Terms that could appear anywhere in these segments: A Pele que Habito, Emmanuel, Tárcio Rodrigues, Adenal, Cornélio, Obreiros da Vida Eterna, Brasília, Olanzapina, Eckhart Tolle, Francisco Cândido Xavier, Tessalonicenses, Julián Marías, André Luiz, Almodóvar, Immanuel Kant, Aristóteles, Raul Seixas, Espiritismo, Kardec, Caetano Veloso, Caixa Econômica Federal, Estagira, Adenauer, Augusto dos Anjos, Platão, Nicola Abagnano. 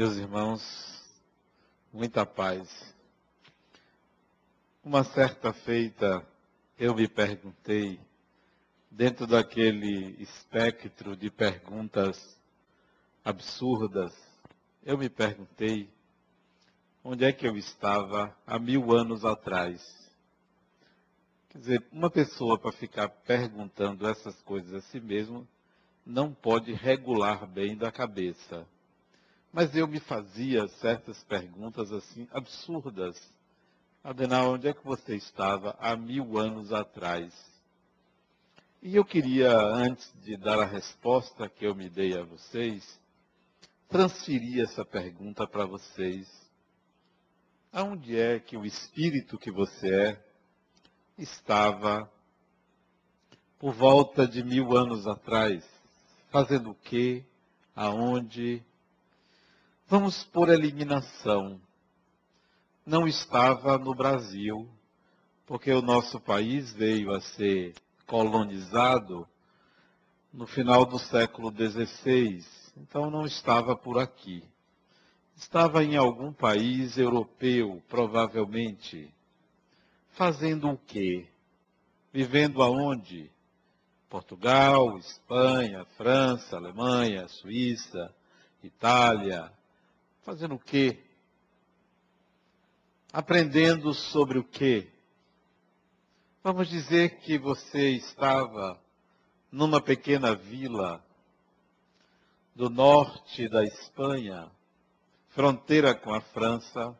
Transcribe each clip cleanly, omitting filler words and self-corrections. Meus irmãos, muita paz. Uma certa feita eu me perguntei, dentro daquele espectro de perguntas absurdas, eu me perguntei onde é que eu estava há 1000 anos atrás. Quer dizer, uma pessoa para ficar perguntando essas coisas a si mesma não pode regular bem da cabeça. Mas eu me fazia certas perguntas assim, absurdas. Adenal, onde é que você estava há 1000 anos atrás? E eu queria, antes de dar a resposta que eu me dei a vocês, transferir essa pergunta para vocês. Aonde é que o espírito que você é estava por volta de 1000 anos atrás? Fazendo o quê? Aonde? Vamos por eliminação. Não estava no Brasil, porque o nosso país veio a ser colonizado no final do século XVI. Então não estava por aqui. Estava em algum país europeu, provavelmente. Fazendo o quê? Vivendo aonde? Portugal, Espanha, França, Alemanha, Suíça, Itália. Fazendo o quê? Aprendendo sobre o quê? Vamos dizer que você estava numa pequena vila do norte da Espanha, fronteira com a França,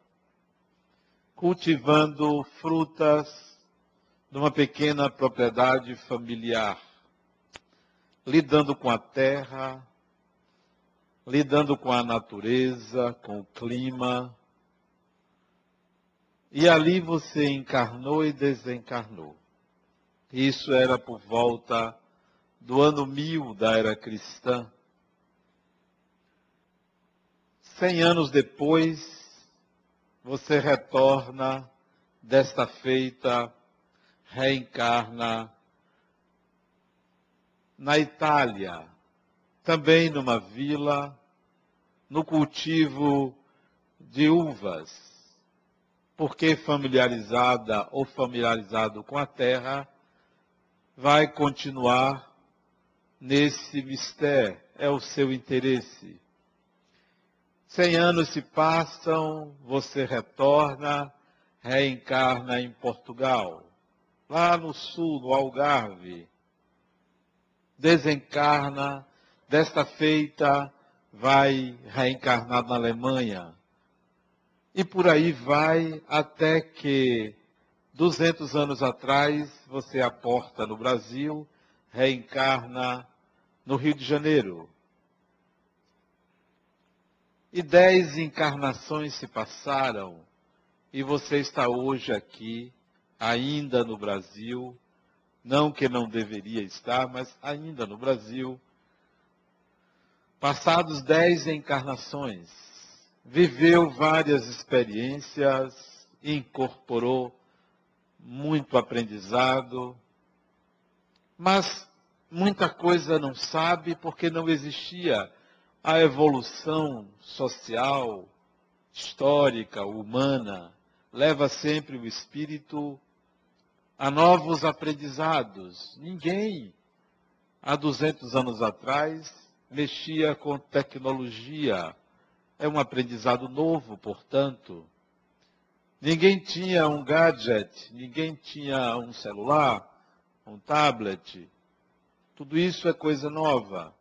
cultivando frutas numa pequena propriedade familiar, lidando com a terra, lidando com a natureza, com o clima. E ali você encarnou e desencarnou. Isso era por volta do ano 1000 da era cristã. 100 anos depois, você retorna desta feita, reencarna na Itália, também numa vila, no cultivo de uvas, porque familiarizada ou familiarizado com a terra, vai continuar nesse mistério, é o seu interesse. 100 anos se passam, você retorna, reencarna em Portugal, lá no sul, no Algarve, desencarna. Desta feita, vai reencarnar na Alemanha. E por aí vai até que, 200 anos atrás, você aporta no Brasil, reencarna no Rio de Janeiro. E 10 encarnações se passaram, e você está hoje aqui, ainda no Brasil, não que não deveria estar, mas ainda no Brasil. Passados 10 encarnações, viveu várias experiências, incorporou muito aprendizado, mas muita coisa não sabe porque não existia a evolução social, histórica, humana. Leva sempre o espírito a novos aprendizados. Ninguém, há 200 anos atrás, mexia com tecnologia, é um aprendizado novo, portanto. Ninguém tinha um gadget, ninguém tinha um celular, um tablet. Tudo isso é coisa nova.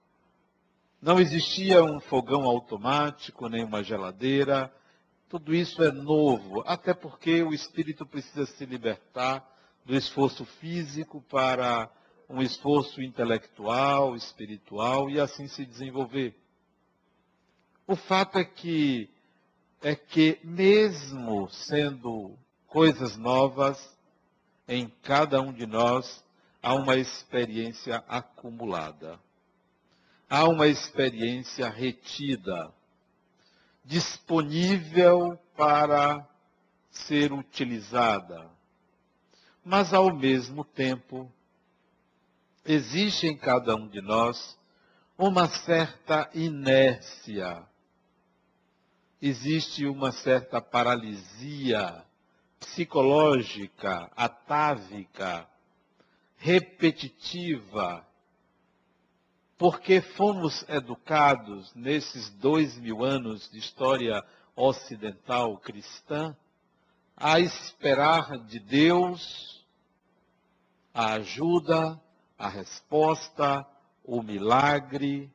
Não existia um fogão automático, nem uma geladeira. Tudo isso é novo, até porque o espírito precisa se libertar do esforço físico para um esforço intelectual, espiritual, e assim se desenvolver. O fato é que mesmo sendo coisas novas, em cada um de nós há uma experiência acumulada. Há uma experiência retida, disponível para ser utilizada. Mas, ao mesmo tempo, existe em cada um de nós uma certa inércia, existe uma certa paralisia psicológica, atávica, repetitiva, porque fomos educados nesses 2000 anos de história ocidental cristã a esperar de Deus a ajuda, a resposta, o milagre,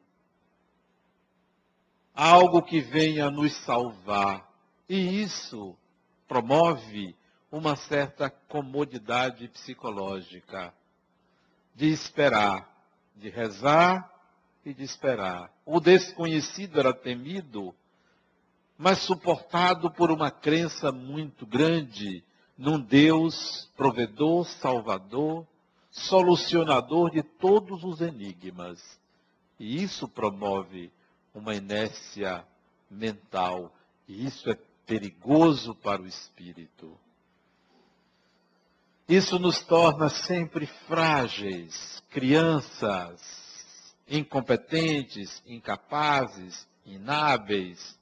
algo que venha nos salvar. E isso promove uma certa comodidade psicológica de esperar, de rezar e de esperar. O desconhecido era temido, mas suportado por uma crença muito grande num Deus provedor, salvador, solucionador de todos os enigmas. E isso promove uma inércia mental. E isso é perigoso para o espírito. Isso nos torna sempre frágeis, crianças, incompetentes, incapazes, inábeis.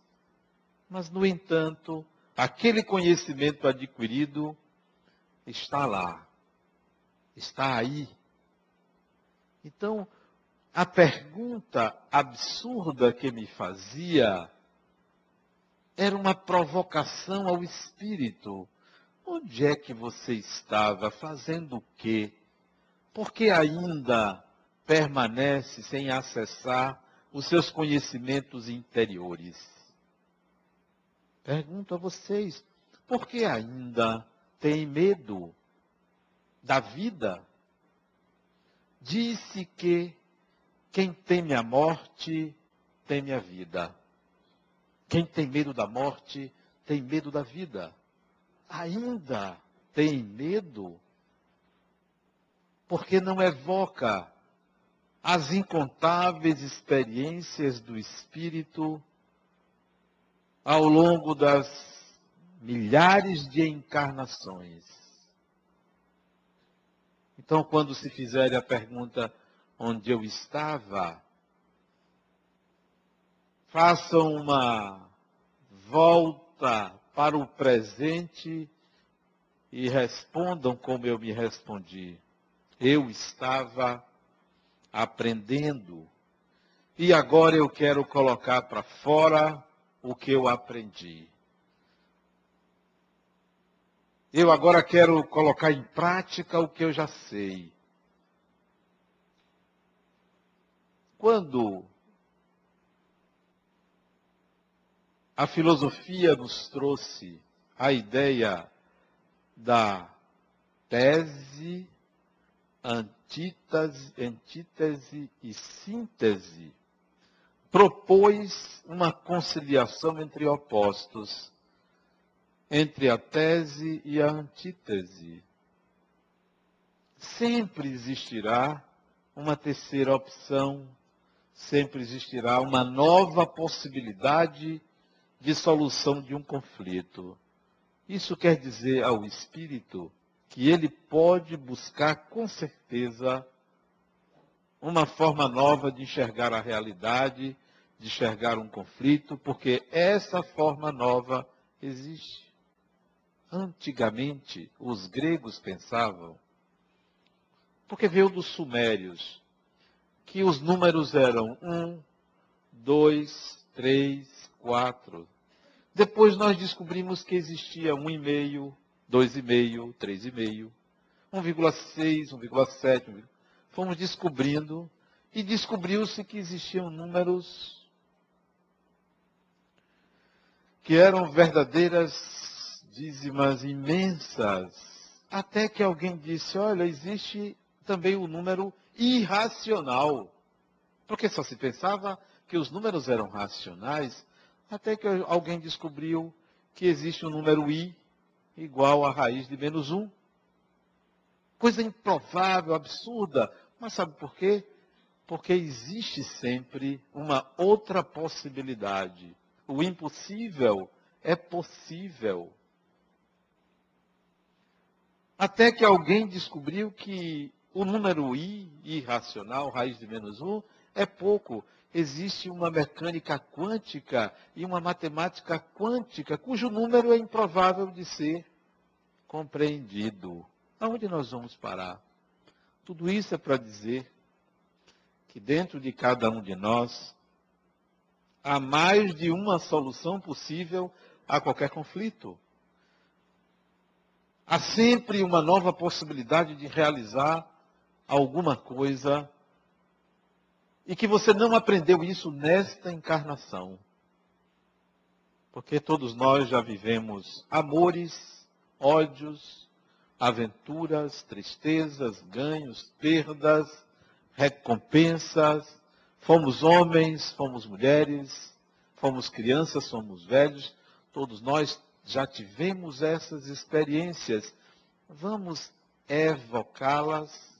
Mas, no entanto, aquele conhecimento adquirido está lá, está aí. Então, a pergunta absurda que me fazia era uma provocação ao espírito. Onde é que você estava? Fazendo o quê? Por que ainda permanece sem acessar os seus conhecimentos interiores? Pergunto a vocês, por que ainda tem medo da vida? Diz-se que quem teme a morte, teme a vida. Quem tem medo da morte, tem medo da vida. Ainda tem medo porque não evoca as incontáveis experiências do espírito ao longo das milhares de encarnações. Então, quando se fizer a pergunta, onde eu estava, façam uma volta para o presente e respondam como eu me respondi. Eu estava aprendendo e agora eu quero colocar para fora o que eu aprendi. Eu agora quero colocar em prática o que eu já sei. Quando a filosofia nos trouxe a ideia da tese, antítese e síntese, propôs uma conciliação entre opostos, entre a tese e a antítese. Sempre existirá uma terceira opção. Sempre existirá uma nova possibilidade de solução de um conflito. Isso quer dizer ao espírito que ele pode buscar com certeza uma forma nova de enxergar a realidade, de enxergar um conflito, porque essa forma nova existe. Antigamente, os gregos pensavam, porque veio dos sumérios, que os números eram 1, 2, 3, 4. Depois nós descobrimos que existia 1,5, 2,5, 3,5, 1,6, 1,7. Fomos descobrindo e descobriu-se que existiam números que eram verdadeiras dízimas imensas. Até que alguém disse, olha, existe também o número irracional, porque só se pensava que os números eram racionais, até que alguém descobriu que existe um número i igual à raiz de -1. Coisa improvável, absurda, mas sabe por quê? Porque existe sempre uma outra possibilidade. O impossível é possível. Até que alguém descobriu que o número i, irracional, raiz de -1, é pouco. Existe uma mecânica quântica e uma matemática quântica, cujo número é improvável de ser compreendido. Aonde nós vamos parar? Tudo isso é para dizer que dentro de cada um de nós há mais de uma solução possível a qualquer conflito. Há sempre uma nova possibilidade de realizar alguma coisa e que você não aprendeu isso nesta encarnação. Porque todos nós já vivemos amores, ódios, aventuras, tristezas, ganhos, perdas, recompensas. Fomos homens, fomos mulheres, fomos crianças, fomos velhos. Todos nós já tivemos essas experiências. Vamos evocá-las.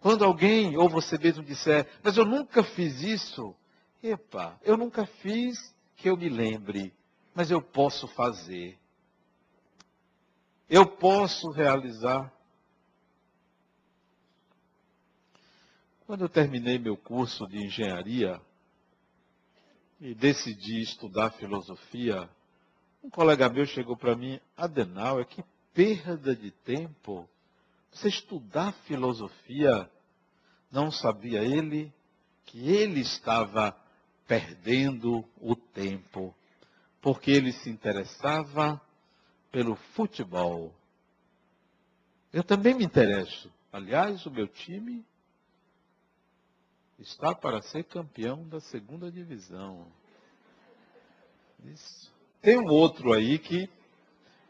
Quando alguém, ou você mesmo disser, mas eu nunca fiz isso. Epa, eu nunca fiz que eu me lembre, mas eu posso fazer. Eu posso realizar. Quando eu terminei meu curso de engenharia e decidi estudar filosofia, um colega meu chegou para mim, Adenal, é que perda de tempo. Você estudar filosofia, não sabia ele que ele estava perdendo o tempo, porque ele se interessava pelo futebol. Eu também me interesso. Aliás, o meu time está para ser campeão da 2ª divisão. Isso. Tem um outro aí que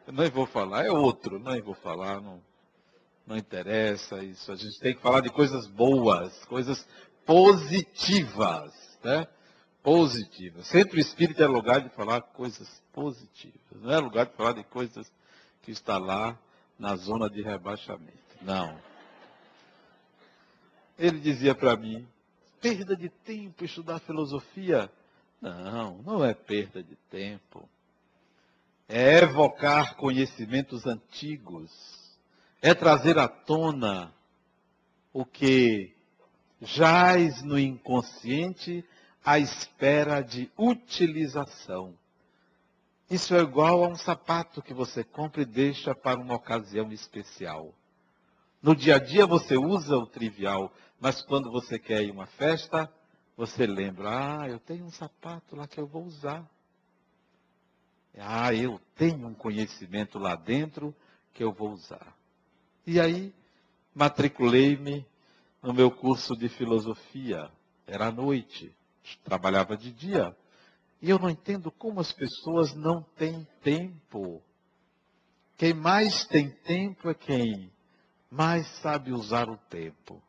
eu não vou falar, é outro, não vou falar, não interessa isso, a gente tem que falar de coisas boas, coisas positivas, né? Positivas. Centro Espírita é lugar de falar coisas positivas, não é lugar de falar de coisas que está lá na zona de rebaixamento, não. Ele dizia para mim, perda de tempo estudar filosofia? Não, não é perda de tempo. É evocar conhecimentos antigos. É trazer à tona o que jaz no inconsciente à espera de utilização. Isso é igual a um sapato que você compra e deixa para uma ocasião especial. No dia a dia você usa o trivial, mas quando você quer ir a uma festa, você lembra, eu tenho um sapato lá que eu vou usar. Eu tenho um conhecimento lá dentro que eu vou usar. E aí, matriculei-me no meu curso de filosofia. Era à noite, trabalhava de dia. E eu não entendo como as pessoas não têm tempo. Quem mais tem tempo é quem mais sabe usar o tempo.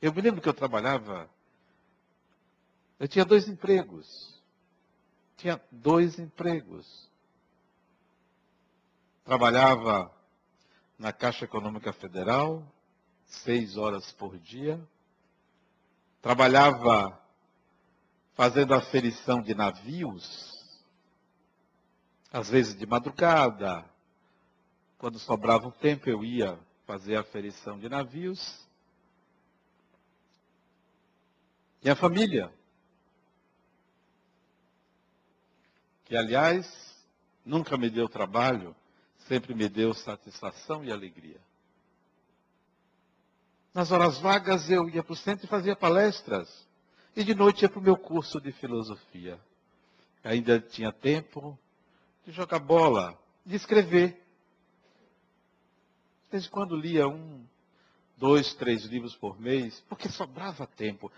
Eu me lembro que eu trabalhava, eu tinha 2 empregos. Trabalhava na Caixa Econômica Federal, 6 horas por dia. Trabalhava fazendo aferição de navios, às vezes de madrugada. Quando sobrava um tempo, eu ia fazer a aferição de navios. E a família, que, aliás, nunca me deu trabalho, sempre me deu satisfação e alegria. Nas horas vagas eu ia para o centro e fazia palestras. E de noite ia para o meu curso de filosofia. Ainda tinha tempo de jogar bola, de escrever. Desde quando lia 1, 2, 3 livros por mês, porque sobrava tempo.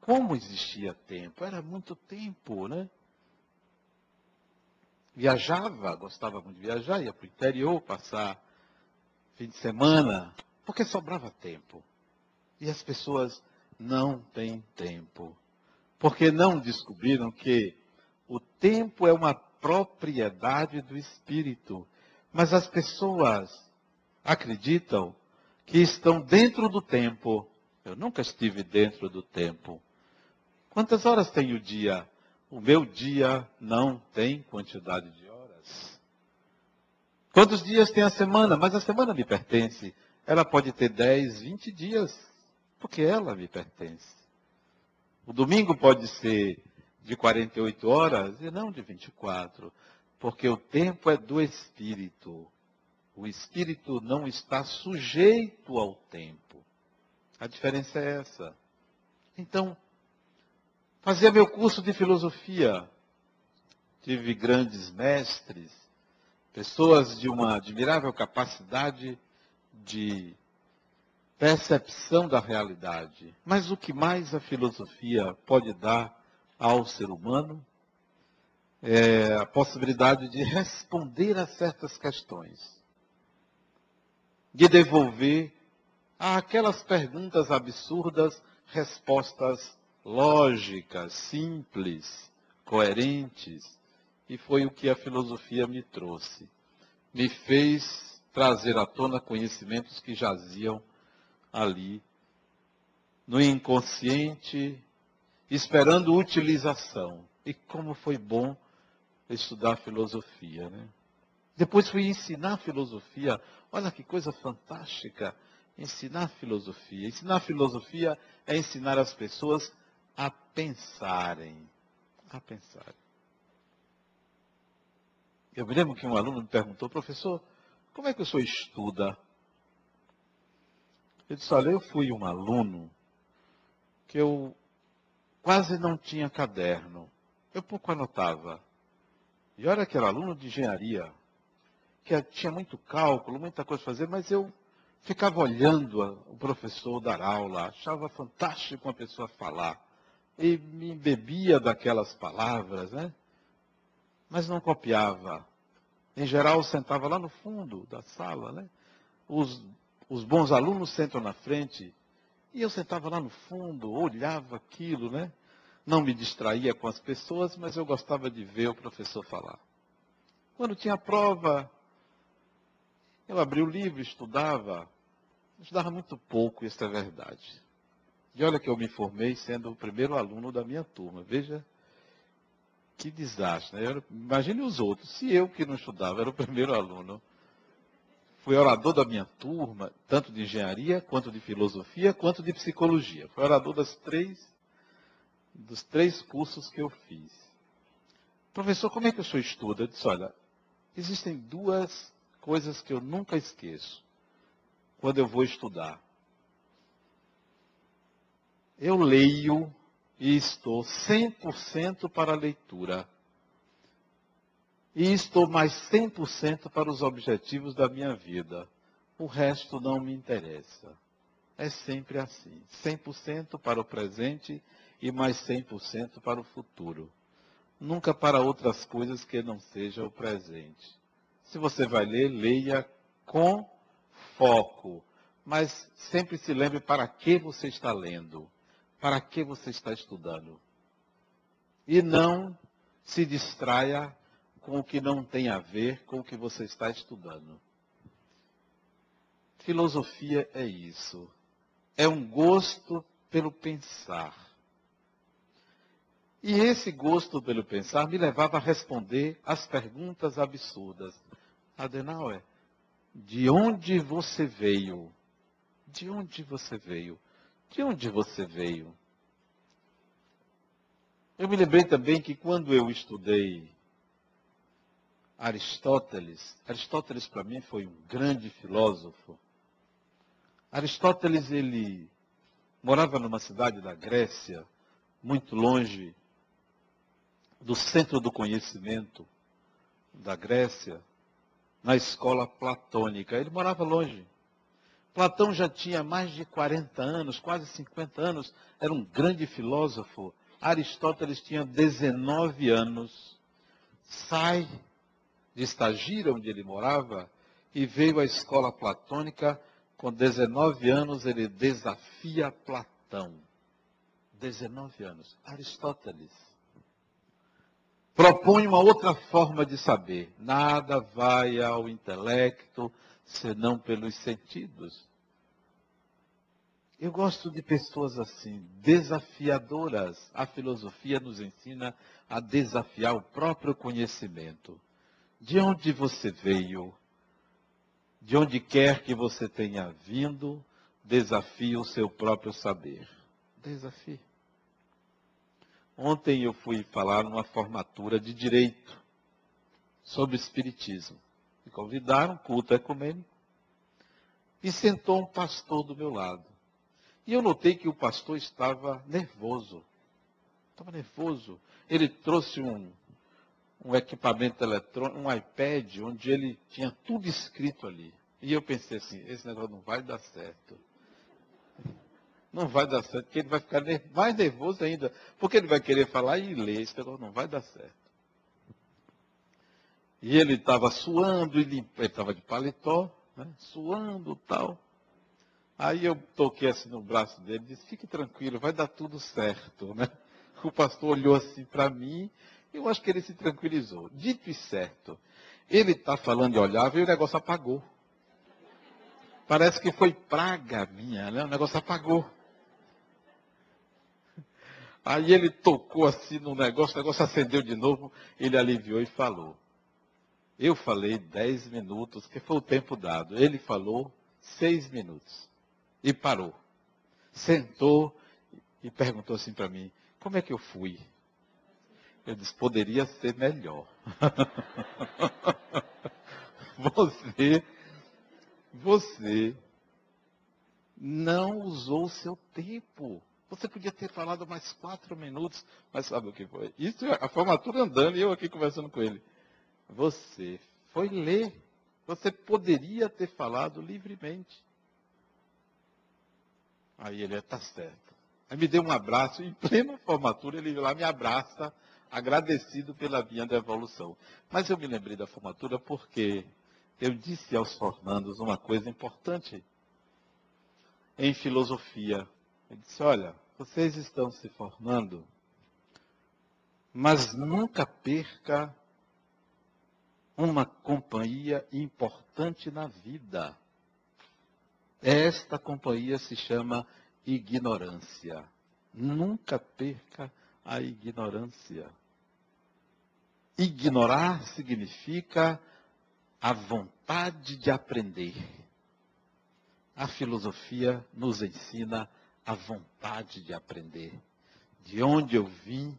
Como existia tempo? Era muito tempo, né? Viajava, gostava muito de viajar, ia para o interior passar fim de semana, porque sobrava tempo. E as pessoas não têm tempo, porque não descobriram que o tempo é uma propriedade do espírito. Mas as pessoas acreditam que estão dentro do tempo. Eu nunca estive dentro do tempo. Quantas horas tem o dia? O meu dia não tem quantidade de horas. Quantos dias tem a semana? Mas a semana me pertence. Ela pode ter 10, 20 dias, porque ela me pertence. O domingo pode ser de 48 horas e não de 24, porque o tempo é do Espírito. O Espírito não está sujeito ao tempo. A diferença é essa. Então, fazia meu curso de filosofia. Tive grandes mestres, pessoas de uma admirável capacidade de percepção da realidade. Mas o que mais a filosofia pode dar ao ser humano é a possibilidade de responder a certas questões, de devolver àquelas perguntas absurdas respostas lógicas, simples, coerentes. E foi o que a filosofia me trouxe. Me fez trazer à tona conhecimentos que jaziam ali, no inconsciente, esperando utilização. E como foi bom estudar filosofia, né? Depois fui ensinar filosofia. Olha que coisa fantástica, ensinar filosofia. Ensinar filosofia é ensinar as pessoas a pensarem. A pensarem. Eu me lembro que um aluno me perguntou: professor, como é que o senhor estuda? Eu disse: olha, eu fui um aluno que eu quase não tinha caderno. Eu pouco anotava. E olha que era aluno de engenharia, que tinha muito cálculo, muita coisa a fazer, mas eu ficava olhando o professor dar aula, achava fantástico uma pessoa falar, e me embebia daquelas palavras, né? Mas não copiava. Em geral, sentava lá no fundo da sala, né? Os bons alunos sentam na frente, e eu sentava lá no fundo, olhava aquilo, né? Não me distraía com as pessoas, mas eu gostava de ver o professor falar. Quando tinha prova, eu abria o livro, estudava. Estudava muito pouco, isso é verdade. E olha que eu me formei sendo o primeiro aluno da minha turma. Veja que desastre, né? Imagine os outros. Se eu, que não estudava, era o primeiro aluno, fui orador da minha turma, tanto de engenharia, quanto de filosofia, quanto de psicologia. Fui orador dos três cursos que eu fiz. Professor, como é que o senhor estuda? Eu disse: olha, existem duas coisas que eu nunca esqueço quando eu vou estudar. Eu leio e estou 100% para a leitura. E estou mais 100% para os objetivos da minha vida. O resto não me interessa. É sempre assim. 100% para o presente e mais 100% para o futuro. Nunca para outras coisas que não seja o presente. Se você vai ler, leia com foco. Mas sempre se lembre para que você está lendo. Para que você está estudando. E não se distraia com o que não tem a ver com o que você está estudando. Filosofia é isso. É um gosto pelo pensar. E esse gosto pelo pensar me levava a responder às perguntas absurdas. Adenauer, de onde você veio? De onde você veio? De onde você veio? Eu me lembrei também que quando eu estudei Aristóteles para mim foi um grande filósofo. Aristóteles, ele morava numa cidade da Grécia, muito longe do centro do conhecimento da Grécia, na escola platônica. Ele morava longe. Platão já tinha mais de 40 anos, quase 50 anos, era um grande filósofo. Aristóteles tinha 19 anos. Sai de Estagira, onde ele morava, e veio à escola platônica. Com 19 anos, ele desafia Platão. 19 anos. Aristóteles propõe uma outra forma de saber. Nada vai ao intelecto, senão pelos sentidos. Eu gosto de pessoas assim, desafiadoras. A filosofia nos ensina a desafiar o próprio conhecimento. De onde você veio, de onde quer que você tenha vindo, desafie o seu próprio saber. Desafie. Ontem eu fui falar numa formatura de direito sobre espiritismo. Me convidaram, culto ecumênico, e sentou um pastor do meu lado. E eu notei que o pastor estava nervoso. Estava nervoso. Ele trouxe um equipamento eletrônico, um iPad, onde ele tinha tudo escrito ali. E eu pensei assim, esse negócio não vai dar certo. Não vai dar certo, porque ele vai ficar mais nervoso ainda. Porque ele vai querer falar e ler, esse negócio não vai dar certo. E ele estava suando, ele estava de paletó, né, suando e tal. Aí eu toquei assim no braço dele e disse, fique tranquilo, vai dar tudo certo. Né? O pastor olhou assim para mim, eu acho que ele se tranquilizou. Dito e certo, ele está falando e olhava e o negócio apagou. Parece que foi praga minha, né? O negócio apagou. Aí ele tocou assim no negócio, o negócio acendeu de novo, ele aliviou e falou. Eu falei 10 minutos, que foi o tempo dado. Ele falou 6 minutos e parou. Sentou e perguntou assim para mim, como é que eu fui? Eu disse, poderia ser melhor. Você não usou o seu tempo. Você podia ter falado mais 4 minutos, mas sabe o que foi? Isso é a formatura andando e eu aqui conversando com ele. Você foi ler. Você poderia ter falado livremente. Aí ele, está certo. Aí me deu um abraço, em plena formatura, ele lá me abraça, agradecido pela minha devolução. Mas eu me lembrei da formatura porque eu disse aos formandos uma coisa importante em filosofia. Eu disse, olha, vocês estão se formando, mas nunca perca uma companhia importante na vida. Esta companhia se chama ignorância. Nunca perca a ignorância. Ignorar significa a vontade de aprender. A filosofia nos ensina a vontade de aprender. De onde eu vim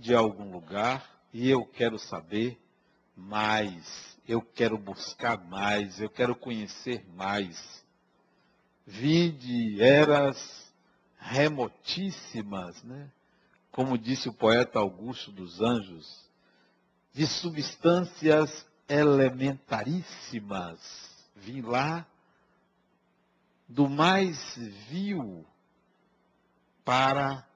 de algum lugar. E eu quero saber mais, eu quero buscar mais, eu quero conhecer mais. Vim de eras remotíssimas, né? Como disse o poeta Augusto dos Anjos, de substâncias elementaríssimas. Vim lá do mais vil para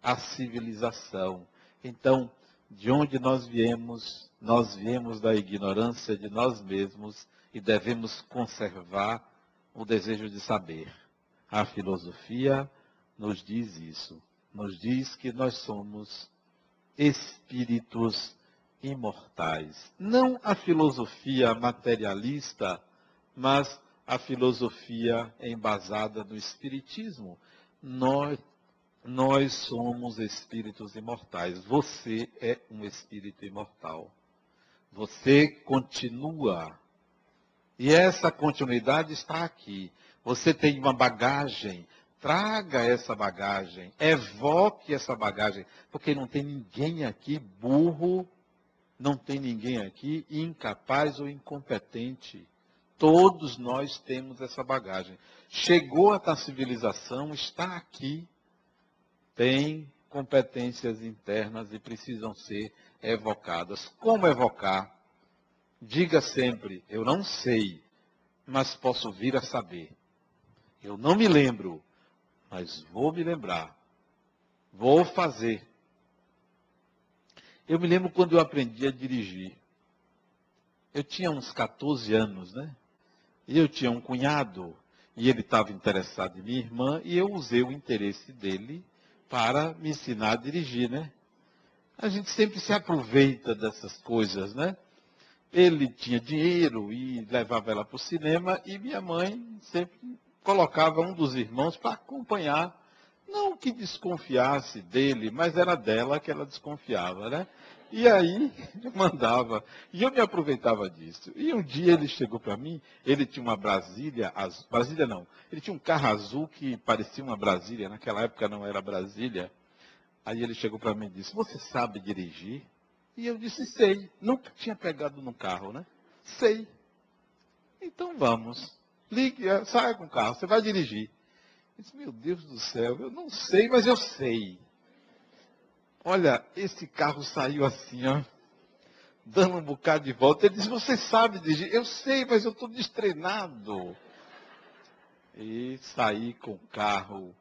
a civilização. Então, de onde nós viemos da ignorância de nós mesmos e devemos conservar o desejo de saber. A filosofia nos diz isso, nos diz que nós somos espíritos imortais. Não a filosofia materialista, mas a filosofia embasada no espiritismo. Nós somos espíritos imortais. Você é um espírito imortal. Você continua. E essa continuidade está aqui. Você tem uma bagagem. Traga essa bagagem. Evoque essa bagagem. Porque não tem ninguém aqui burro. Não tem ninguém aqui incapaz ou incompetente. Todos nós temos essa bagagem. Chegou até a civilização, está aqui. Tem competências internas e precisam ser evocadas. Como evocar? Diga sempre, eu não sei, mas posso vir a saber. Eu não me lembro, mas vou me lembrar. Vou fazer. Eu me lembro quando eu aprendi a dirigir. Eu tinha uns 14 anos, né? E eu tinha um cunhado, e ele estava interessado em minha irmã, e eu usei o interesse dele para me ensinar a dirigir, né? A gente sempre se aproveita dessas coisas, né? Ele tinha dinheiro e levava ela para o cinema e minha mãe sempre colocava um dos irmãos para acompanhar. Não que desconfiasse dele, mas era dela que ela desconfiava, né? E aí eu mandava, e eu me aproveitava disso. E um dia ele chegou para mim, ele tinha uma Brasília azul, Brasília não, ele tinha um carro azul que parecia uma Brasília, naquela época não era Brasília. Aí ele chegou para mim e disse, você sabe dirigir? E eu disse, sei, nunca tinha pegado num carro, né? Sei. Então vamos, ligue, saia com o carro, você vai dirigir. Eu disse, meu Deus do céu, eu não sei, mas eu sei. Olha, esse carro saiu assim, ó, dando um bocado de volta. Ele disse, você sabe dirigir? Eu sei, mas eu estou destreinado. E sair com o carro,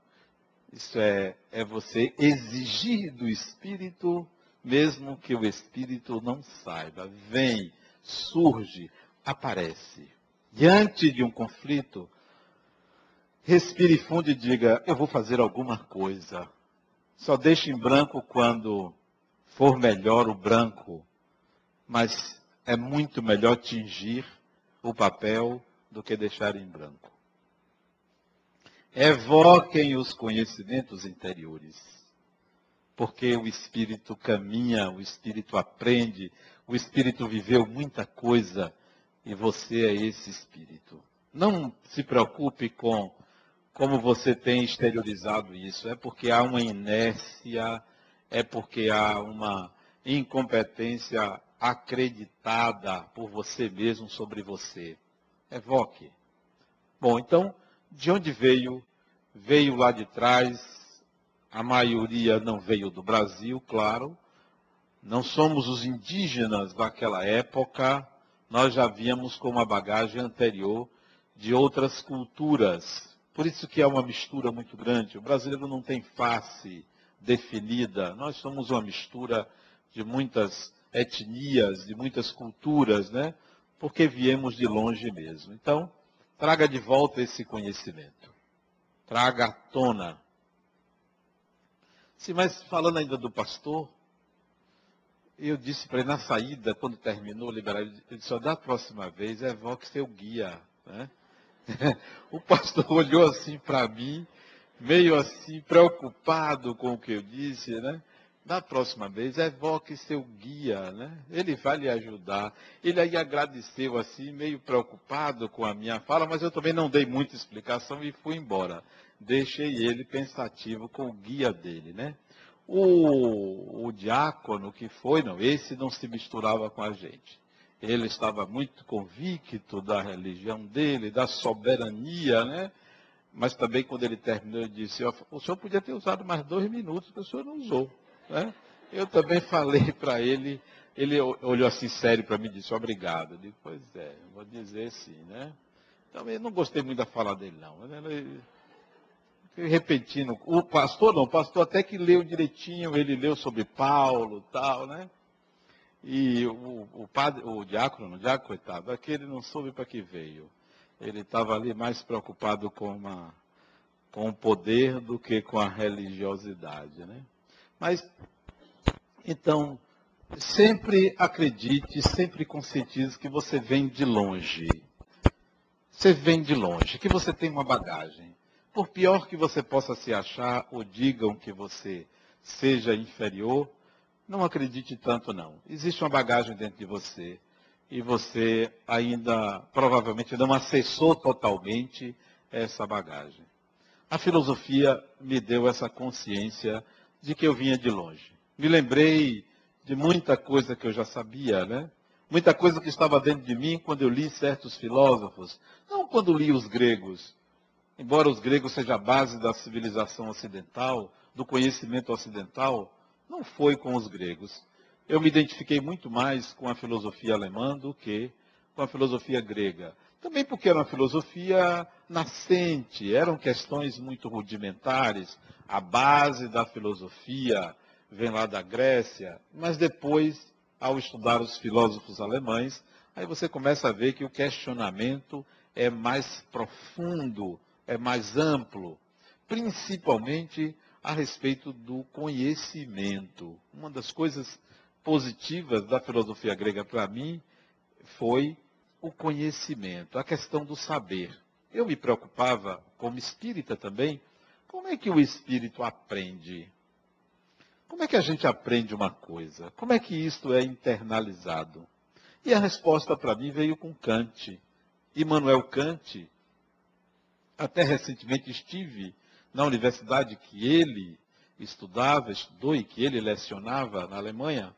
isso é você exigir do espírito, mesmo que o espírito não saiba. Vem, surge, aparece. Diante de um conflito, respire fundo e diga, eu vou fazer alguma coisa. Só deixe em branco quando for melhor o branco, mas é muito melhor tingir o papel do que deixar em branco. Evoquem os conhecimentos interiores, porque o espírito caminha, o espírito aprende, o espírito viveu muita coisa e você é esse espírito. Não se preocupe com como você tem exteriorizado isso, é porque há uma inércia, é porque há uma incompetência acreditada por você mesmo sobre você. Evoque. Bom, então, de onde veio? Veio lá de trás, a maioria não veio do Brasil, claro, não somos os indígenas daquela época, nós já viemos com uma bagagem anterior de outras culturas. Por isso que é uma mistura muito grande. O brasileiro não tem face definida. Nós somos uma mistura de muitas etnias, de muitas culturas, né? Porque viemos de longe mesmo. Então, traga de volta esse conhecimento. Traga à tona. Sim, mas falando ainda do pastor, eu disse para ele na saída, quando terminou o liberalismo, ele disse, da próxima vez, evoque seu guia, né? O pastor olhou assim para mim, meio assim, preocupado com o que eu disse, né? Na próxima vez, evoque seu guia, né? Ele vai lhe ajudar. Ele aí agradeceu assim, meio preocupado com a minha fala, mas eu também não dei muita explicação e fui embora. Deixei ele pensativo com o guia dele, né? O diácono que foi, não, esse não se misturava com a gente. Ele estava muito convicto da religião dele, da soberania, né? Mas também quando ele terminou, ele disse, o senhor podia ter usado mais 2 minutos, o senhor não usou, né? Eu também falei para ele, ele olhou assim sério para mim e disse, obrigado. Eu disse, pois é, vou dizer sim, né? Também não gostei muito da fala dele, não. Ele repetindo, o pastor não, o pastor até que leu direitinho, ele leu sobre Paulo e tal, né? E o diácono, coitado, aquele não soube para que veio. Ele estava ali mais preocupado com o poder do que com a religiosidade, né? Mas, então, sempre acredite, sempre conscientize que você vem de longe. Você vem de longe, que você tem uma bagagem. Por pior que você possa se achar ou digam que você seja inferior, não acredite tanto, não. Existe uma bagagem dentro de você e você ainda, provavelmente, não acessou totalmente essa bagagem. A filosofia me deu essa consciência de que eu vinha de longe. Me lembrei de muita coisa que eu já sabia, né? Muita coisa que estava dentro de mim quando eu li certos filósofos, não quando li os gregos. Embora os gregos sejam a base da civilização ocidental, do conhecimento ocidental, não foi com os gregos. Eu me identifiquei muito mais com a filosofia alemã do que com a filosofia grega. Também porque era uma filosofia nascente, eram questões muito rudimentares. A base da filosofia vem lá da Grécia, mas depois, ao estudar os filósofos alemães, aí você começa a ver que o questionamento é mais profundo, é mais amplo, principalmente a respeito do conhecimento. Uma das coisas positivas da filosofia grega para mim foi o conhecimento, a questão do saber. Eu me preocupava, como espírita também, como é que o espírito aprende? Como é que a gente aprende uma coisa? Como é que isto é internalizado? E a resposta para mim veio com Kant. Immanuel Kant, até recentemente estive na universidade que ele estudou e que ele lecionava na Alemanha.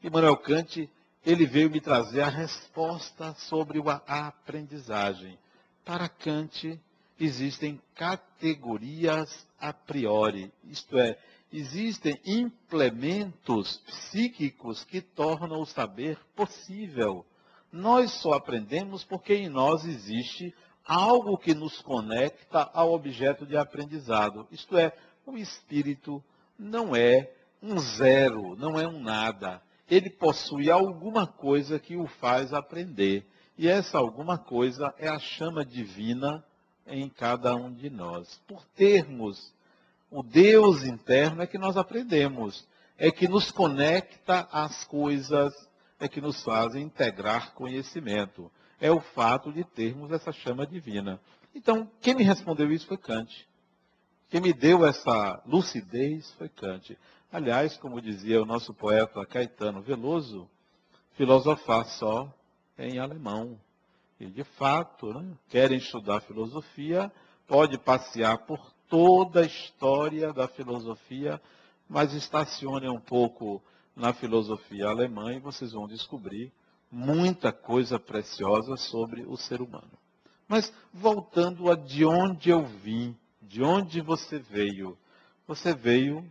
Immanuel Kant, ele veio me trazer a resposta sobre a aprendizagem. Para Kant, existem categorias a priori, isto é, existem implementos psíquicos que tornam o saber possível. Nós só aprendemos porque em nós existe algo que nos conecta ao objeto de aprendizado. Isto é, o espírito não é um zero, não é um nada. Ele possui alguma coisa que o faz aprender. E essa alguma coisa é a chama divina em cada um de nós. Por termos o Deus interno é que nós aprendemos, é que nos conecta às coisas, é que nos faz integrar conhecimento. É o fato de termos essa chama divina. Então, quem me respondeu isso foi Kant. Quem me deu essa lucidez foi Kant. Aliás, como dizia o nosso poeta Caetano Veloso, filosofar só é em alemão. E, de fato, né, querem estudar filosofia, pode passear por toda a história da filosofia, mas estacione um pouco na filosofia alemã e vocês vão descobrir muita coisa preciosa sobre o ser humano. Mas voltando a de onde eu vim, de onde você veio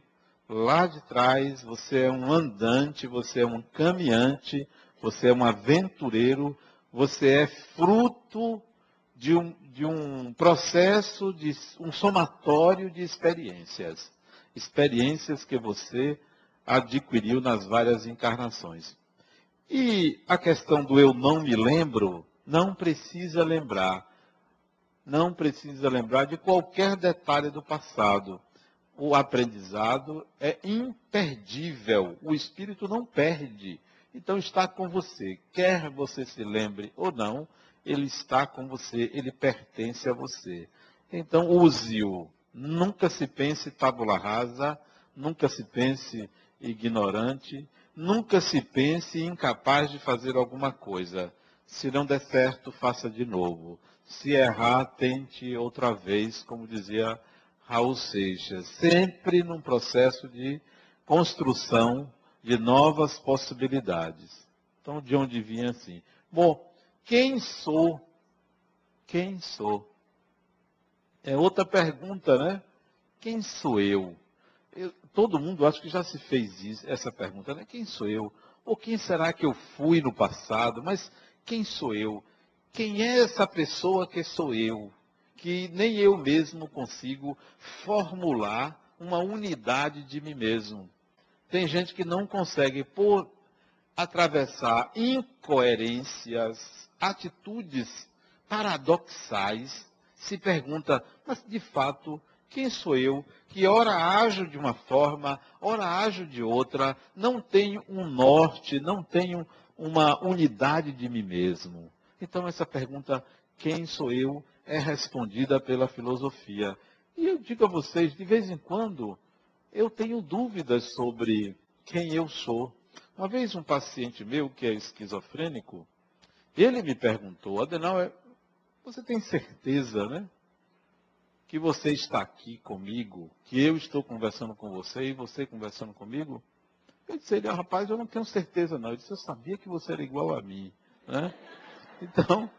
lá de trás, você é um andante, você é um caminhante, você é um aventureiro, você é fruto de um processo, de um somatório de experiências. Experiências que você adquiriu nas várias encarnações. E a questão do eu não me lembro, não precisa lembrar. Não precisa lembrar de qualquer detalhe do passado. O aprendizado é imperdível. O espírito não perde. Então está com você. Quer você se lembre ou não, ele está com você, ele pertence a você. Então use-o. Nunca se pense tábula rasa, nunca se pense ignorante. Nunca se pense incapaz de fazer alguma coisa. Se não der certo, faça de novo. Se errar, tente outra vez, como dizia Raul Seixas. Sempre num processo de construção de novas possibilidades. Então, de onde vinha assim? Bom, quem sou? Quem sou? É outra pergunta, né? Quem sou eu? Todo mundo acho que já se fez isso, essa pergunta, né? Quem sou eu? Ou quem será que eu fui no passado? Mas quem sou eu? Quem é essa pessoa que sou eu? Que nem eu mesmo consigo formular uma unidade de mim mesmo. Tem gente que não consegue, por atravessar incoerências, atitudes paradoxais, se pergunta, mas de fato, quem sou eu, que ora ajo de uma forma, ora ajo de outra, não tenho um norte, não tenho uma unidade de mim mesmo. Então essa pergunta, quem sou eu, é respondida pela filosofia. E eu digo a vocês, de vez em quando, eu tenho dúvidas sobre quem eu sou. Uma vez um paciente meu, que é esquizofrênico, ele me perguntou, Adenal, você tem certeza, né? Que você está aqui comigo, que eu estou conversando com você e você conversando comigo? Eu disse a ele, rapaz, eu não tenho certeza não. Ele disse, eu sabia que você era igual a mim. Né? Então,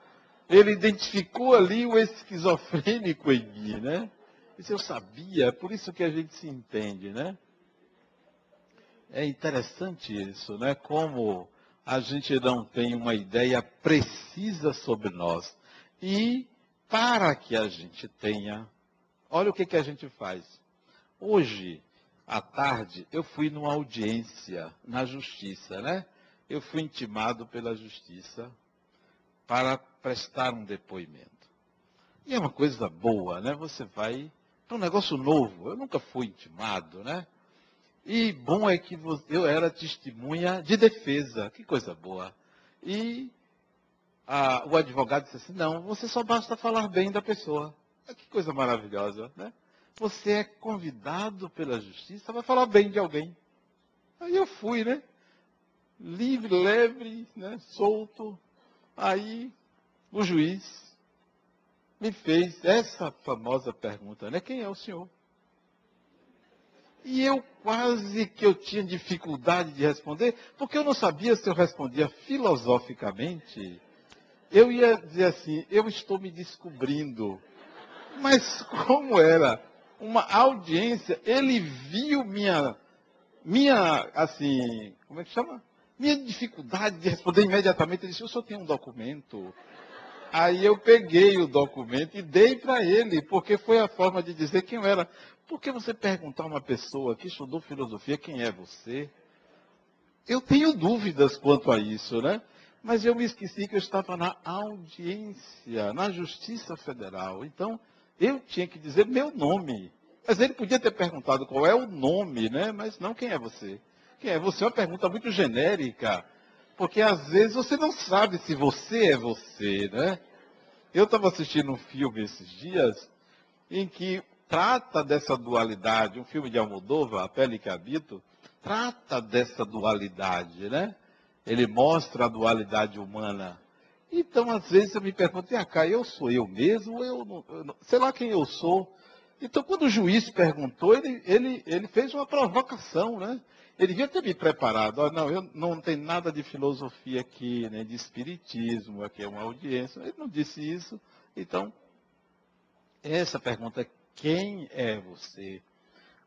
ele identificou ali o esquizofrênico em mim, né? Eu disse, eu sabia, é por isso que a gente se entende, né? É interessante isso, né? Como a gente não tem uma ideia precisa sobre nós. E para que a gente tenha... Olha o que a gente faz. Hoje, à tarde, eu fui numa audiência na Justiça, né? Eu fui intimado pela Justiça para prestar um depoimento. E é uma coisa boa, né? Você vai para um negócio novo. Eu nunca fui intimado, né? E bom é que eu era testemunha de defesa. Que coisa boa. E o advogado disse assim, não, você só basta falar bem da pessoa. Que coisa maravilhosa, né? Você é convidado pela Justiça para falar bem de alguém. Aí eu fui, né? Livre, leve, né? Solto. Aí o juiz me fez essa famosa pergunta, né? Quem é o senhor? E eu quase que eu tinha dificuldade de responder, porque eu não sabia se eu respondia filosoficamente. Eu ia dizer assim, eu estou me descobrindo. Mas como era uma audiência, ele viu minha assim, como é que chama? Minha dificuldade de responder imediatamente. Ele disse, eu só tenho um documento. Aí eu peguei o documento e dei para ele, porque foi a forma de dizer quem eu era. Por que você perguntar a uma pessoa que estudou filosofia quem é você? Eu tenho dúvidas quanto a isso, né? Mas eu me esqueci que eu estava na audiência, na Justiça Federal. Então, eu tinha que dizer meu nome. Mas ele podia ter perguntado qual é o nome, né? Mas não quem é você. Quem é você é uma pergunta muito genérica. Porque, às vezes, você não sabe se você é você, né? Eu estava assistindo um filme esses dias em que trata dessa dualidade. Um filme de Almodóvar, A Pele que Habito, trata dessa dualidade, né? Ele mostra a dualidade humana. Então, às vezes, eu me pergunto, cá, eu sou eu mesmo? Eu não, sei lá quem eu sou. Então, quando o juiz perguntou, ele fez uma provocação, né? Ele devia ter me preparado. Oh, não, eu não tenho nada de filosofia aqui, nem de espiritismo, aqui é uma audiência. Ele não disse isso. Então, essa pergunta, quem é você?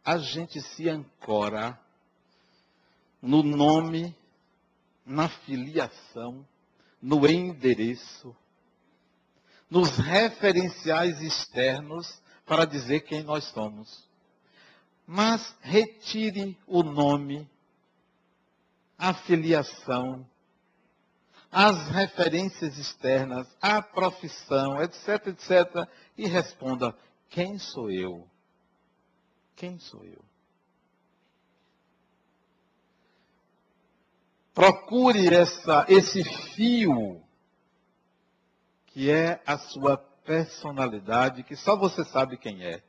A gente se ancora no nome, na filiação, no endereço, nos referenciais externos para dizer quem nós somos. Mas retire o nome, a filiação, as referências externas, a profissão, etc, etc. E responda, quem sou eu? Quem sou eu? Procure esse fio, que é a sua personalidade, que só você sabe quem é.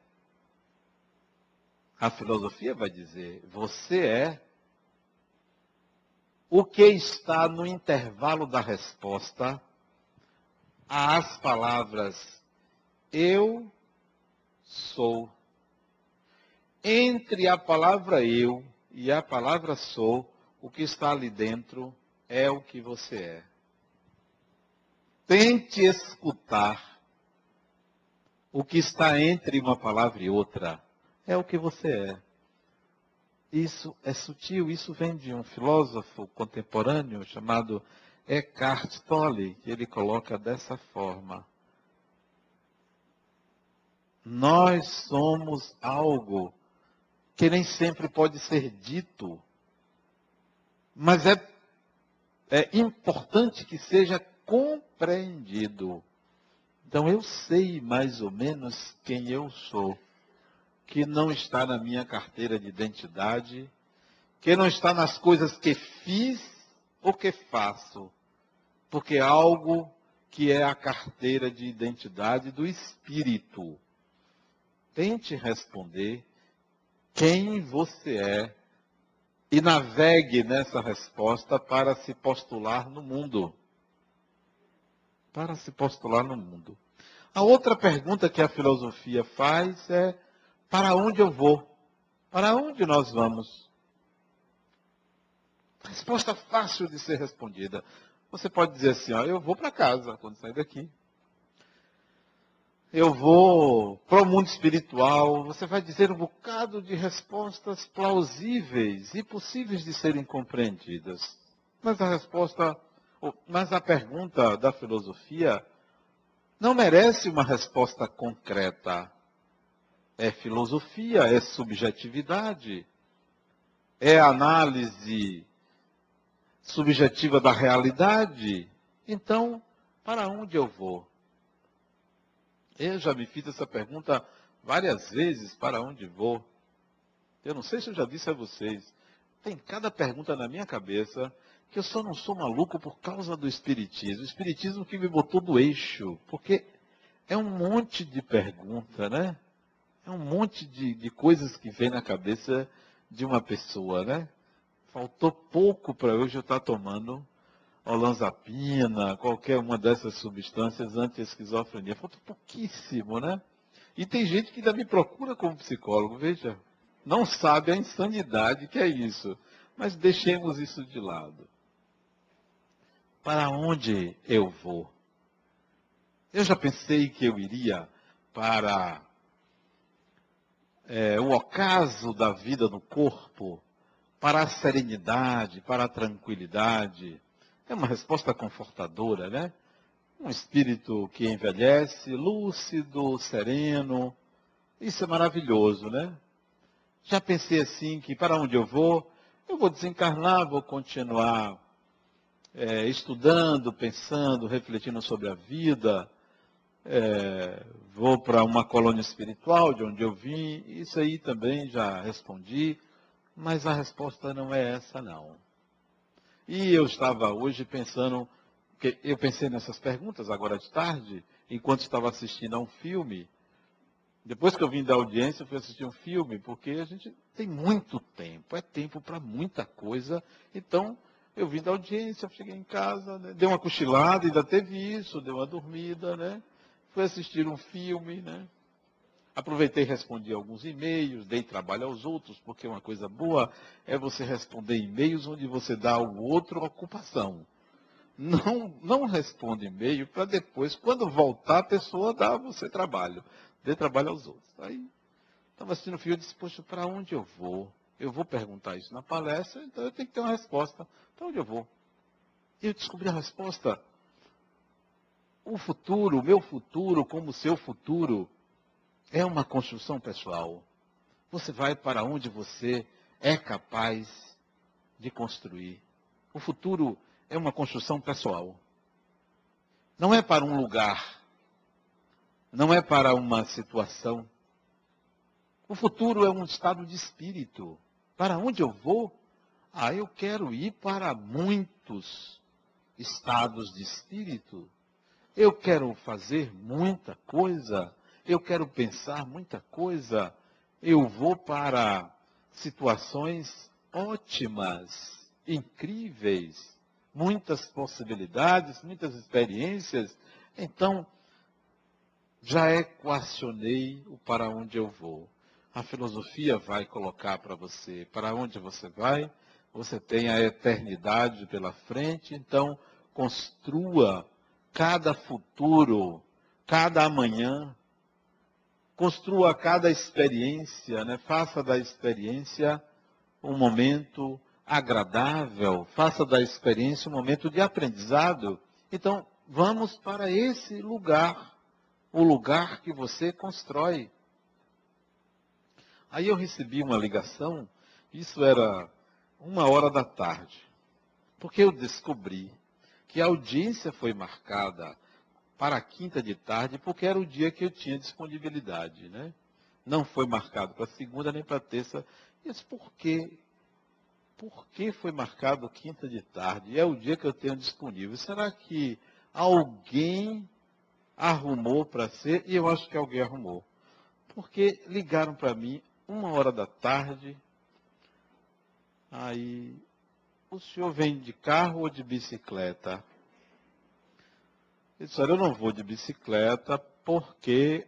A filosofia vai dizer, você é o que está no intervalo da resposta às palavras eu sou. Entre a palavra eu e a palavra sou, o que está ali dentro é o que você é. Tente escutar o que está entre uma palavra e outra. É o que você é. Isso é sutil, isso vem de um filósofo contemporâneo chamado Eckhart Tolle, que ele coloca dessa forma. Nós somos algo que nem sempre pode ser dito, mas é importante que seja compreendido. Então eu sei mais ou menos quem eu sou. Que não está na minha carteira de identidade, que não está nas coisas que fiz ou que faço, porque é algo que é a carteira de identidade do espírito. Tente responder quem você é e navegue nessa resposta para se postular no mundo. Para se postular no mundo. A outra pergunta que a filosofia faz é: para onde eu vou? Para onde nós vamos? Resposta fácil de ser respondida. Você pode dizer assim, ó, eu vou para casa quando sair daqui. Eu vou para o mundo espiritual. Você vai dizer um bocado de respostas plausíveis e possíveis de serem compreendidas. Mas a pergunta da filosofia não merece uma resposta concreta. É filosofia, é subjetividade, é análise subjetiva da realidade. Então, para onde eu vou? Eu já me fiz essa pergunta várias vezes, para onde vou? Eu não sei se eu já disse a vocês, tem cada pergunta na minha cabeça que eu só não sou maluco por causa do espiritismo. O espiritismo que me botou do eixo, porque é um monte de pergunta, né? É um monte de coisas que vem na cabeça de uma pessoa, né? faltou pouco para eu já estar tomando Olanzapina, qualquer uma dessas substâncias anti-esquizofrenia. Falta pouquíssimo, né? E tem gente que ainda me procura como psicólogo, veja. Não sabe a insanidade que é isso. Mas deixemos isso de lado. Para onde eu vou? Eu já pensei que eu iria para o ocaso da vida no corpo, para a serenidade, para a tranquilidade. É uma resposta confortadora, né? Um espírito que envelhece, lúcido, sereno. Isso é maravilhoso, né? Já pensei assim que para onde eu vou desencarnar, vou continuar estudando, pensando, refletindo sobre a vida. Vou para uma colônia espiritual de onde eu vim. Isso aí também já respondi. Mas a resposta não é essa, não. E eu estava hoje pensando, porque eu pensei nessas perguntas agora de tarde, enquanto estava assistindo a um filme. Depois que eu vim da audiência, eu fui assistir um filme, porque a gente tem muito tempo, é tempo para muita coisa. Então, eu vim da audiência, cheguei em casa, né, dei uma cochilada, ainda teve isso, dei uma dormida, né? Fui assistir um filme, né? Aproveitei e respondi alguns e-mails, dei trabalho aos outros, porque uma coisa boa é você responder e-mails onde você dá ao outro ocupação. Não responde e-mail para depois, quando voltar, a pessoa dá a você trabalho. Dê trabalho aos outros. Aí, estava assistindo o filme e disse, poxa, para onde eu vou? Eu vou perguntar isso na palestra, então eu tenho que ter uma resposta. Para onde eu vou? E eu descobri a resposta. O futuro, o meu futuro, como o seu futuro, é uma construção pessoal. Você vai para onde você é capaz de construir. O futuro é uma construção pessoal. Não é para um lugar. Não é para uma situação. O futuro é um estado de espírito. Para onde eu vou? Ah, eu quero ir para muitos estados de espírito. Eu quero fazer muita coisa. Eu quero pensar muita coisa. Eu vou para situações ótimas, incríveis, muitas possibilidades, muitas experiências. Então, já equacionei o para onde eu vou. A filosofia vai colocar para você para onde você vai. Você tem a eternidade pela frente, então construa cada futuro, cada amanhã. Construa cada experiência, né? Faça da experiência um momento agradável, faça da experiência um momento de aprendizado. Então, vamos para esse lugar, o lugar que você constrói. Aí eu recebi uma ligação, isso era 13h, porque eu descobri que a audiência foi marcada para a quinta de tarde, porque era o dia que eu tinha disponibilidade, né? Não foi marcado para segunda nem para terça. E eu disse, por quê? Por que foi marcado quinta de tarde? E é o dia que eu tenho disponível. Será que alguém arrumou para ser? E eu acho que alguém arrumou. Porque ligaram para mim 13h. Aí, o senhor vem de carro ou de bicicleta? Ele disse, olha, eu não vou de bicicleta porque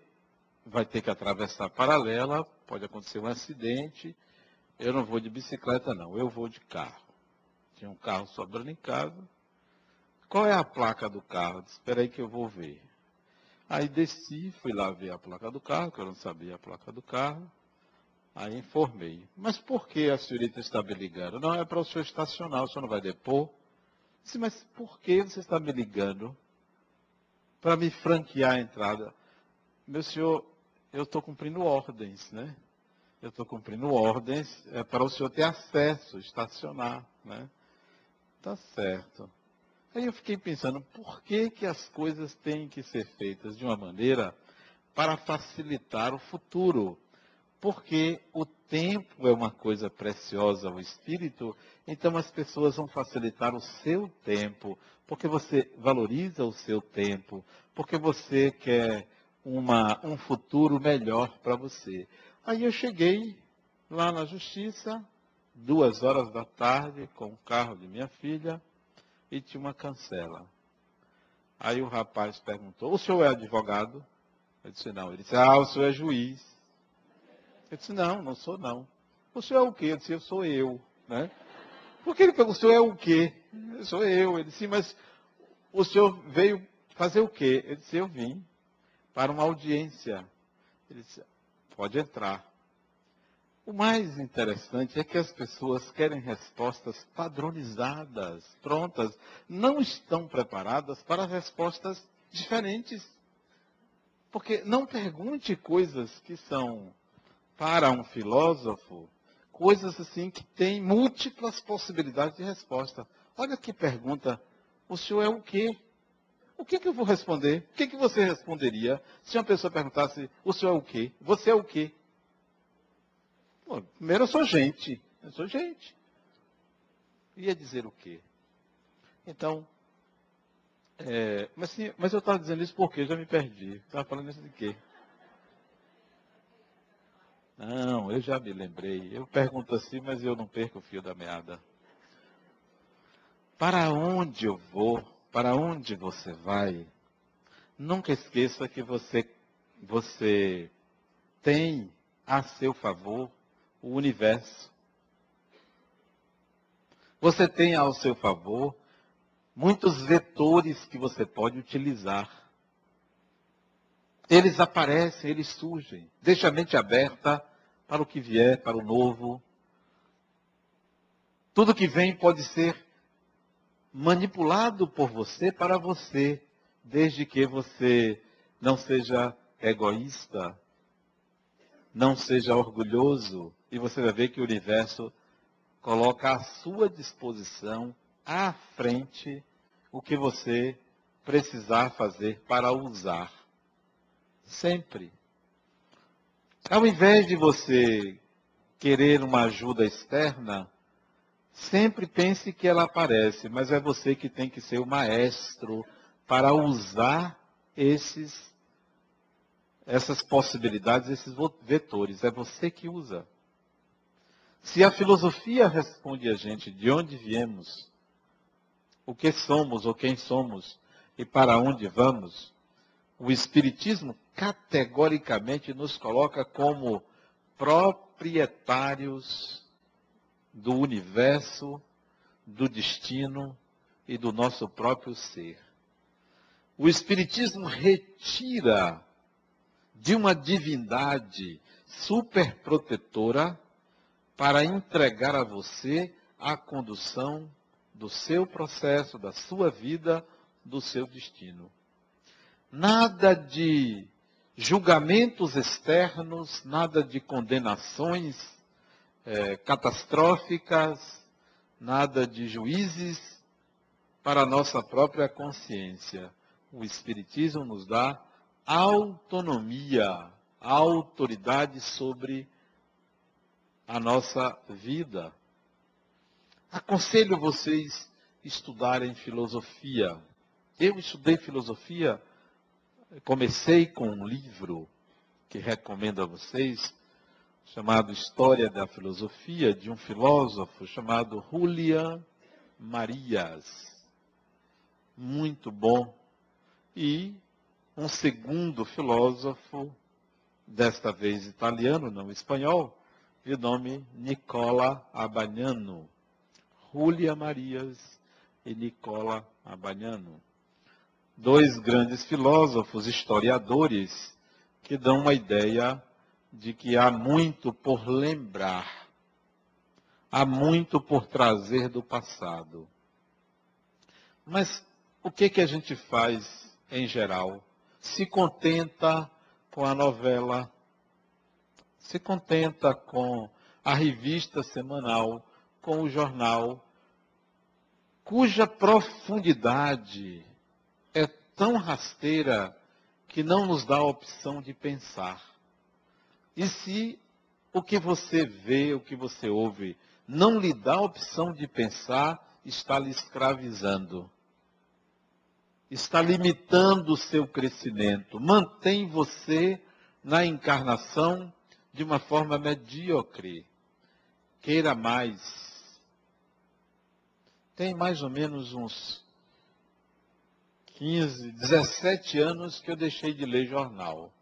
vai ter que atravessar a paralela, pode acontecer um acidente. Eu não vou de bicicleta, não. Eu vou de carro. Tinha um carro sobrando em casa. Qual é a placa do carro? Eu disse, espera aí que eu vou ver. Aí desci, fui lá ver a placa do carro, que eu não sabia a placa do carro. Aí informei. Mas por que a senhorita está me ligando? Não, é para o senhor estacionar, o senhor não vai depor? Eu disse, mas por que você está me ligando? Para me franquear a entrada. Meu senhor, eu estou cumprindo ordens, né? Eu estou cumprindo ordens para o senhor ter acesso, estacionar, né? Tá certo. Aí eu fiquei pensando, por que que as coisas têm que ser feitas de uma maneira para facilitar o futuro? Porque o tempo é uma coisa preciosa ao espírito, então as pessoas vão facilitar o seu tempo, porque você valoriza o seu tempo, porque você quer um futuro melhor para você. Aí eu cheguei lá na justiça, 2 horas da tarde, com o carro de minha filha, e tinha uma cancela. Aí o rapaz perguntou, o senhor é advogado? Eu disse, não. Ele disse, ah, o senhor é juiz. Eu disse, não, não sou não. O senhor é o quê? Eu disse, eu sou eu. Né? Porque ele perguntou, o senhor é o quê? Eu sou eu. Ele disse, mas o senhor veio fazer o quê? Eu disse, eu vim para uma audiência. Ele disse, pode entrar. O mais interessante é que as pessoas querem respostas padronizadas, prontas, não estão preparadas para respostas diferentes. Porque não pergunte coisas que são, para um filósofo, coisas assim que têm múltiplas possibilidades de resposta. Olha que pergunta, o senhor é o quê? O que que eu vou responder? O que que você responderia se uma pessoa perguntasse, o senhor é o quê? Você é o quê? Bom, primeiro eu sou gente. Ia dizer o quê? Então, mas eu estava dizendo isso porque eu já me perdi. Estava falando isso de quê? Não, eu já me lembrei. Eu pergunto assim, mas eu não perco o fio da meada. Para onde eu vou, para onde você vai, nunca esqueça que você tem a seu favor o universo. Você tem ao seu favor muitos vetores que você pode utilizar. Eles aparecem, eles surgem. Deixe a mente aberta para o que vier, para o novo. Tudo que vem pode ser manipulado por você para você, desde que você não seja egoísta, não seja orgulhoso. E você vai ver que o universo coloca à sua disposição, à frente, o que você precisar fazer para usar. Sempre. Ao invés de você querer uma ajuda externa, sempre pense que ela aparece, mas é você que tem que ser o maestro para usar essas possibilidades, esses vetores. É você que usa. Se a filosofia responde a gente de onde viemos, o que somos ou quem somos e para onde vamos, o Espiritismo categoricamente nos coloca como proprietários do universo, do destino e do nosso próprio ser. O Espiritismo retira de uma divindade superprotetora para entregar a você a condução do seu processo, da sua vida, do seu destino. Nada de julgamentos externos, nada de condenações catastróficas, nada de juízes para a nossa própria consciência. O Espiritismo nos dá autonomia, a autoridade sobre a nossa vida. Aconselho vocês estudarem filosofia. Eu estudei filosofia, comecei com um livro que recomendo a vocês, chamado História da Filosofia, de um filósofo chamado Julián Marías. Muito bom. E um segundo filósofo, desta vez italiano, não espanhol, de nome Nicola Abagnano. Julián Marías e Nicola Abagnano. Dois grandes filósofos, historiadores, que dão uma ideia de que há muito por lembrar, há muito por trazer do passado. Mas o que a gente faz em geral? Se contenta com a novela, se contenta com a revista semanal, com o jornal, cuja profundidade é tão rasteira que não nos dá a opção de pensar. E se o que você vê, o que você ouve, não lhe dá a opção de pensar, está lhe escravizando. Está limitando o seu crescimento, mantém você na encarnação de uma forma medíocre. queira mais. Tem mais ou menos uns 15, 17 anos que eu deixei de ler jornal.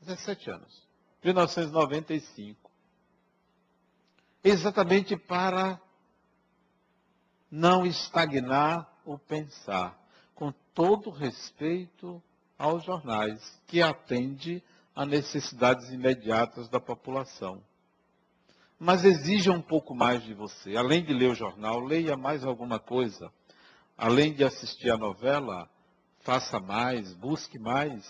17 anos. 1995. Exatamente para não estagnar o pensar, com todo respeito aos jornais, que atende a necessidades imediatas da população. Mas exija um pouco mais de você. Além de ler o jornal, leia mais alguma coisa. Além de assistir a novela, faça mais, busque mais,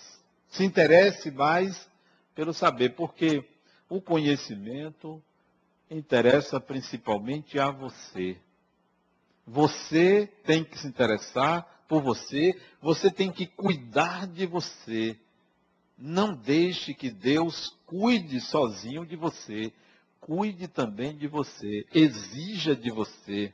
se interesse mais pelo saber, porque o conhecimento interessa principalmente a você. Você tem que se interessar por você, você tem que cuidar de você. Não deixe que Deus cuide sozinho de você. Cuide também de você, exija de você.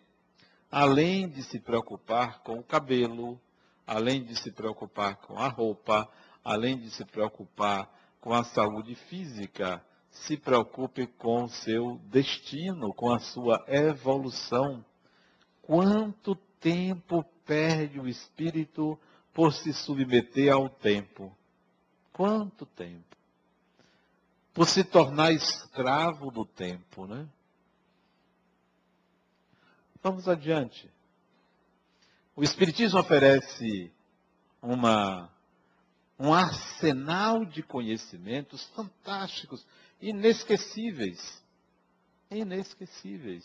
Além de se preocupar com o cabelo, além de se preocupar com a roupa, além de se preocupar com a saúde física, se preocupe com o seu destino, com a sua evolução. Quanto tempo perde o espírito por se submeter ao tempo? Quanto tempo? Por se tornar escravo do tempo, né? Vamos adiante. O Espiritismo oferece um arsenal de conhecimentos fantásticos, inesquecíveis. Inesquecíveis.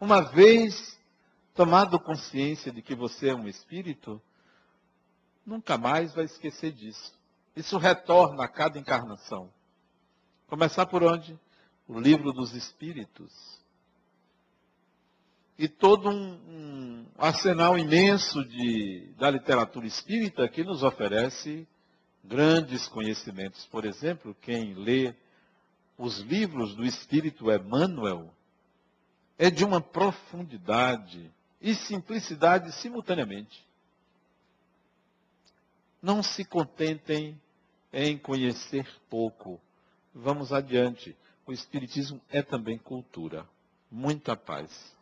Uma vez tomado consciência de que você é um espírito, nunca mais vai esquecer disso. Isso retorna a cada encarnação. Começar por onde? O Livro dos Espíritos. E todo um arsenal imenso da literatura espírita que nos oferece grandes conhecimentos. Por exemplo, quem lê os livros do espírito Emmanuel é de uma profundidade e simplicidade simultaneamente. Não se contentem em conhecer pouco. Vamos adiante. O Espiritismo é também cultura. Muita paz.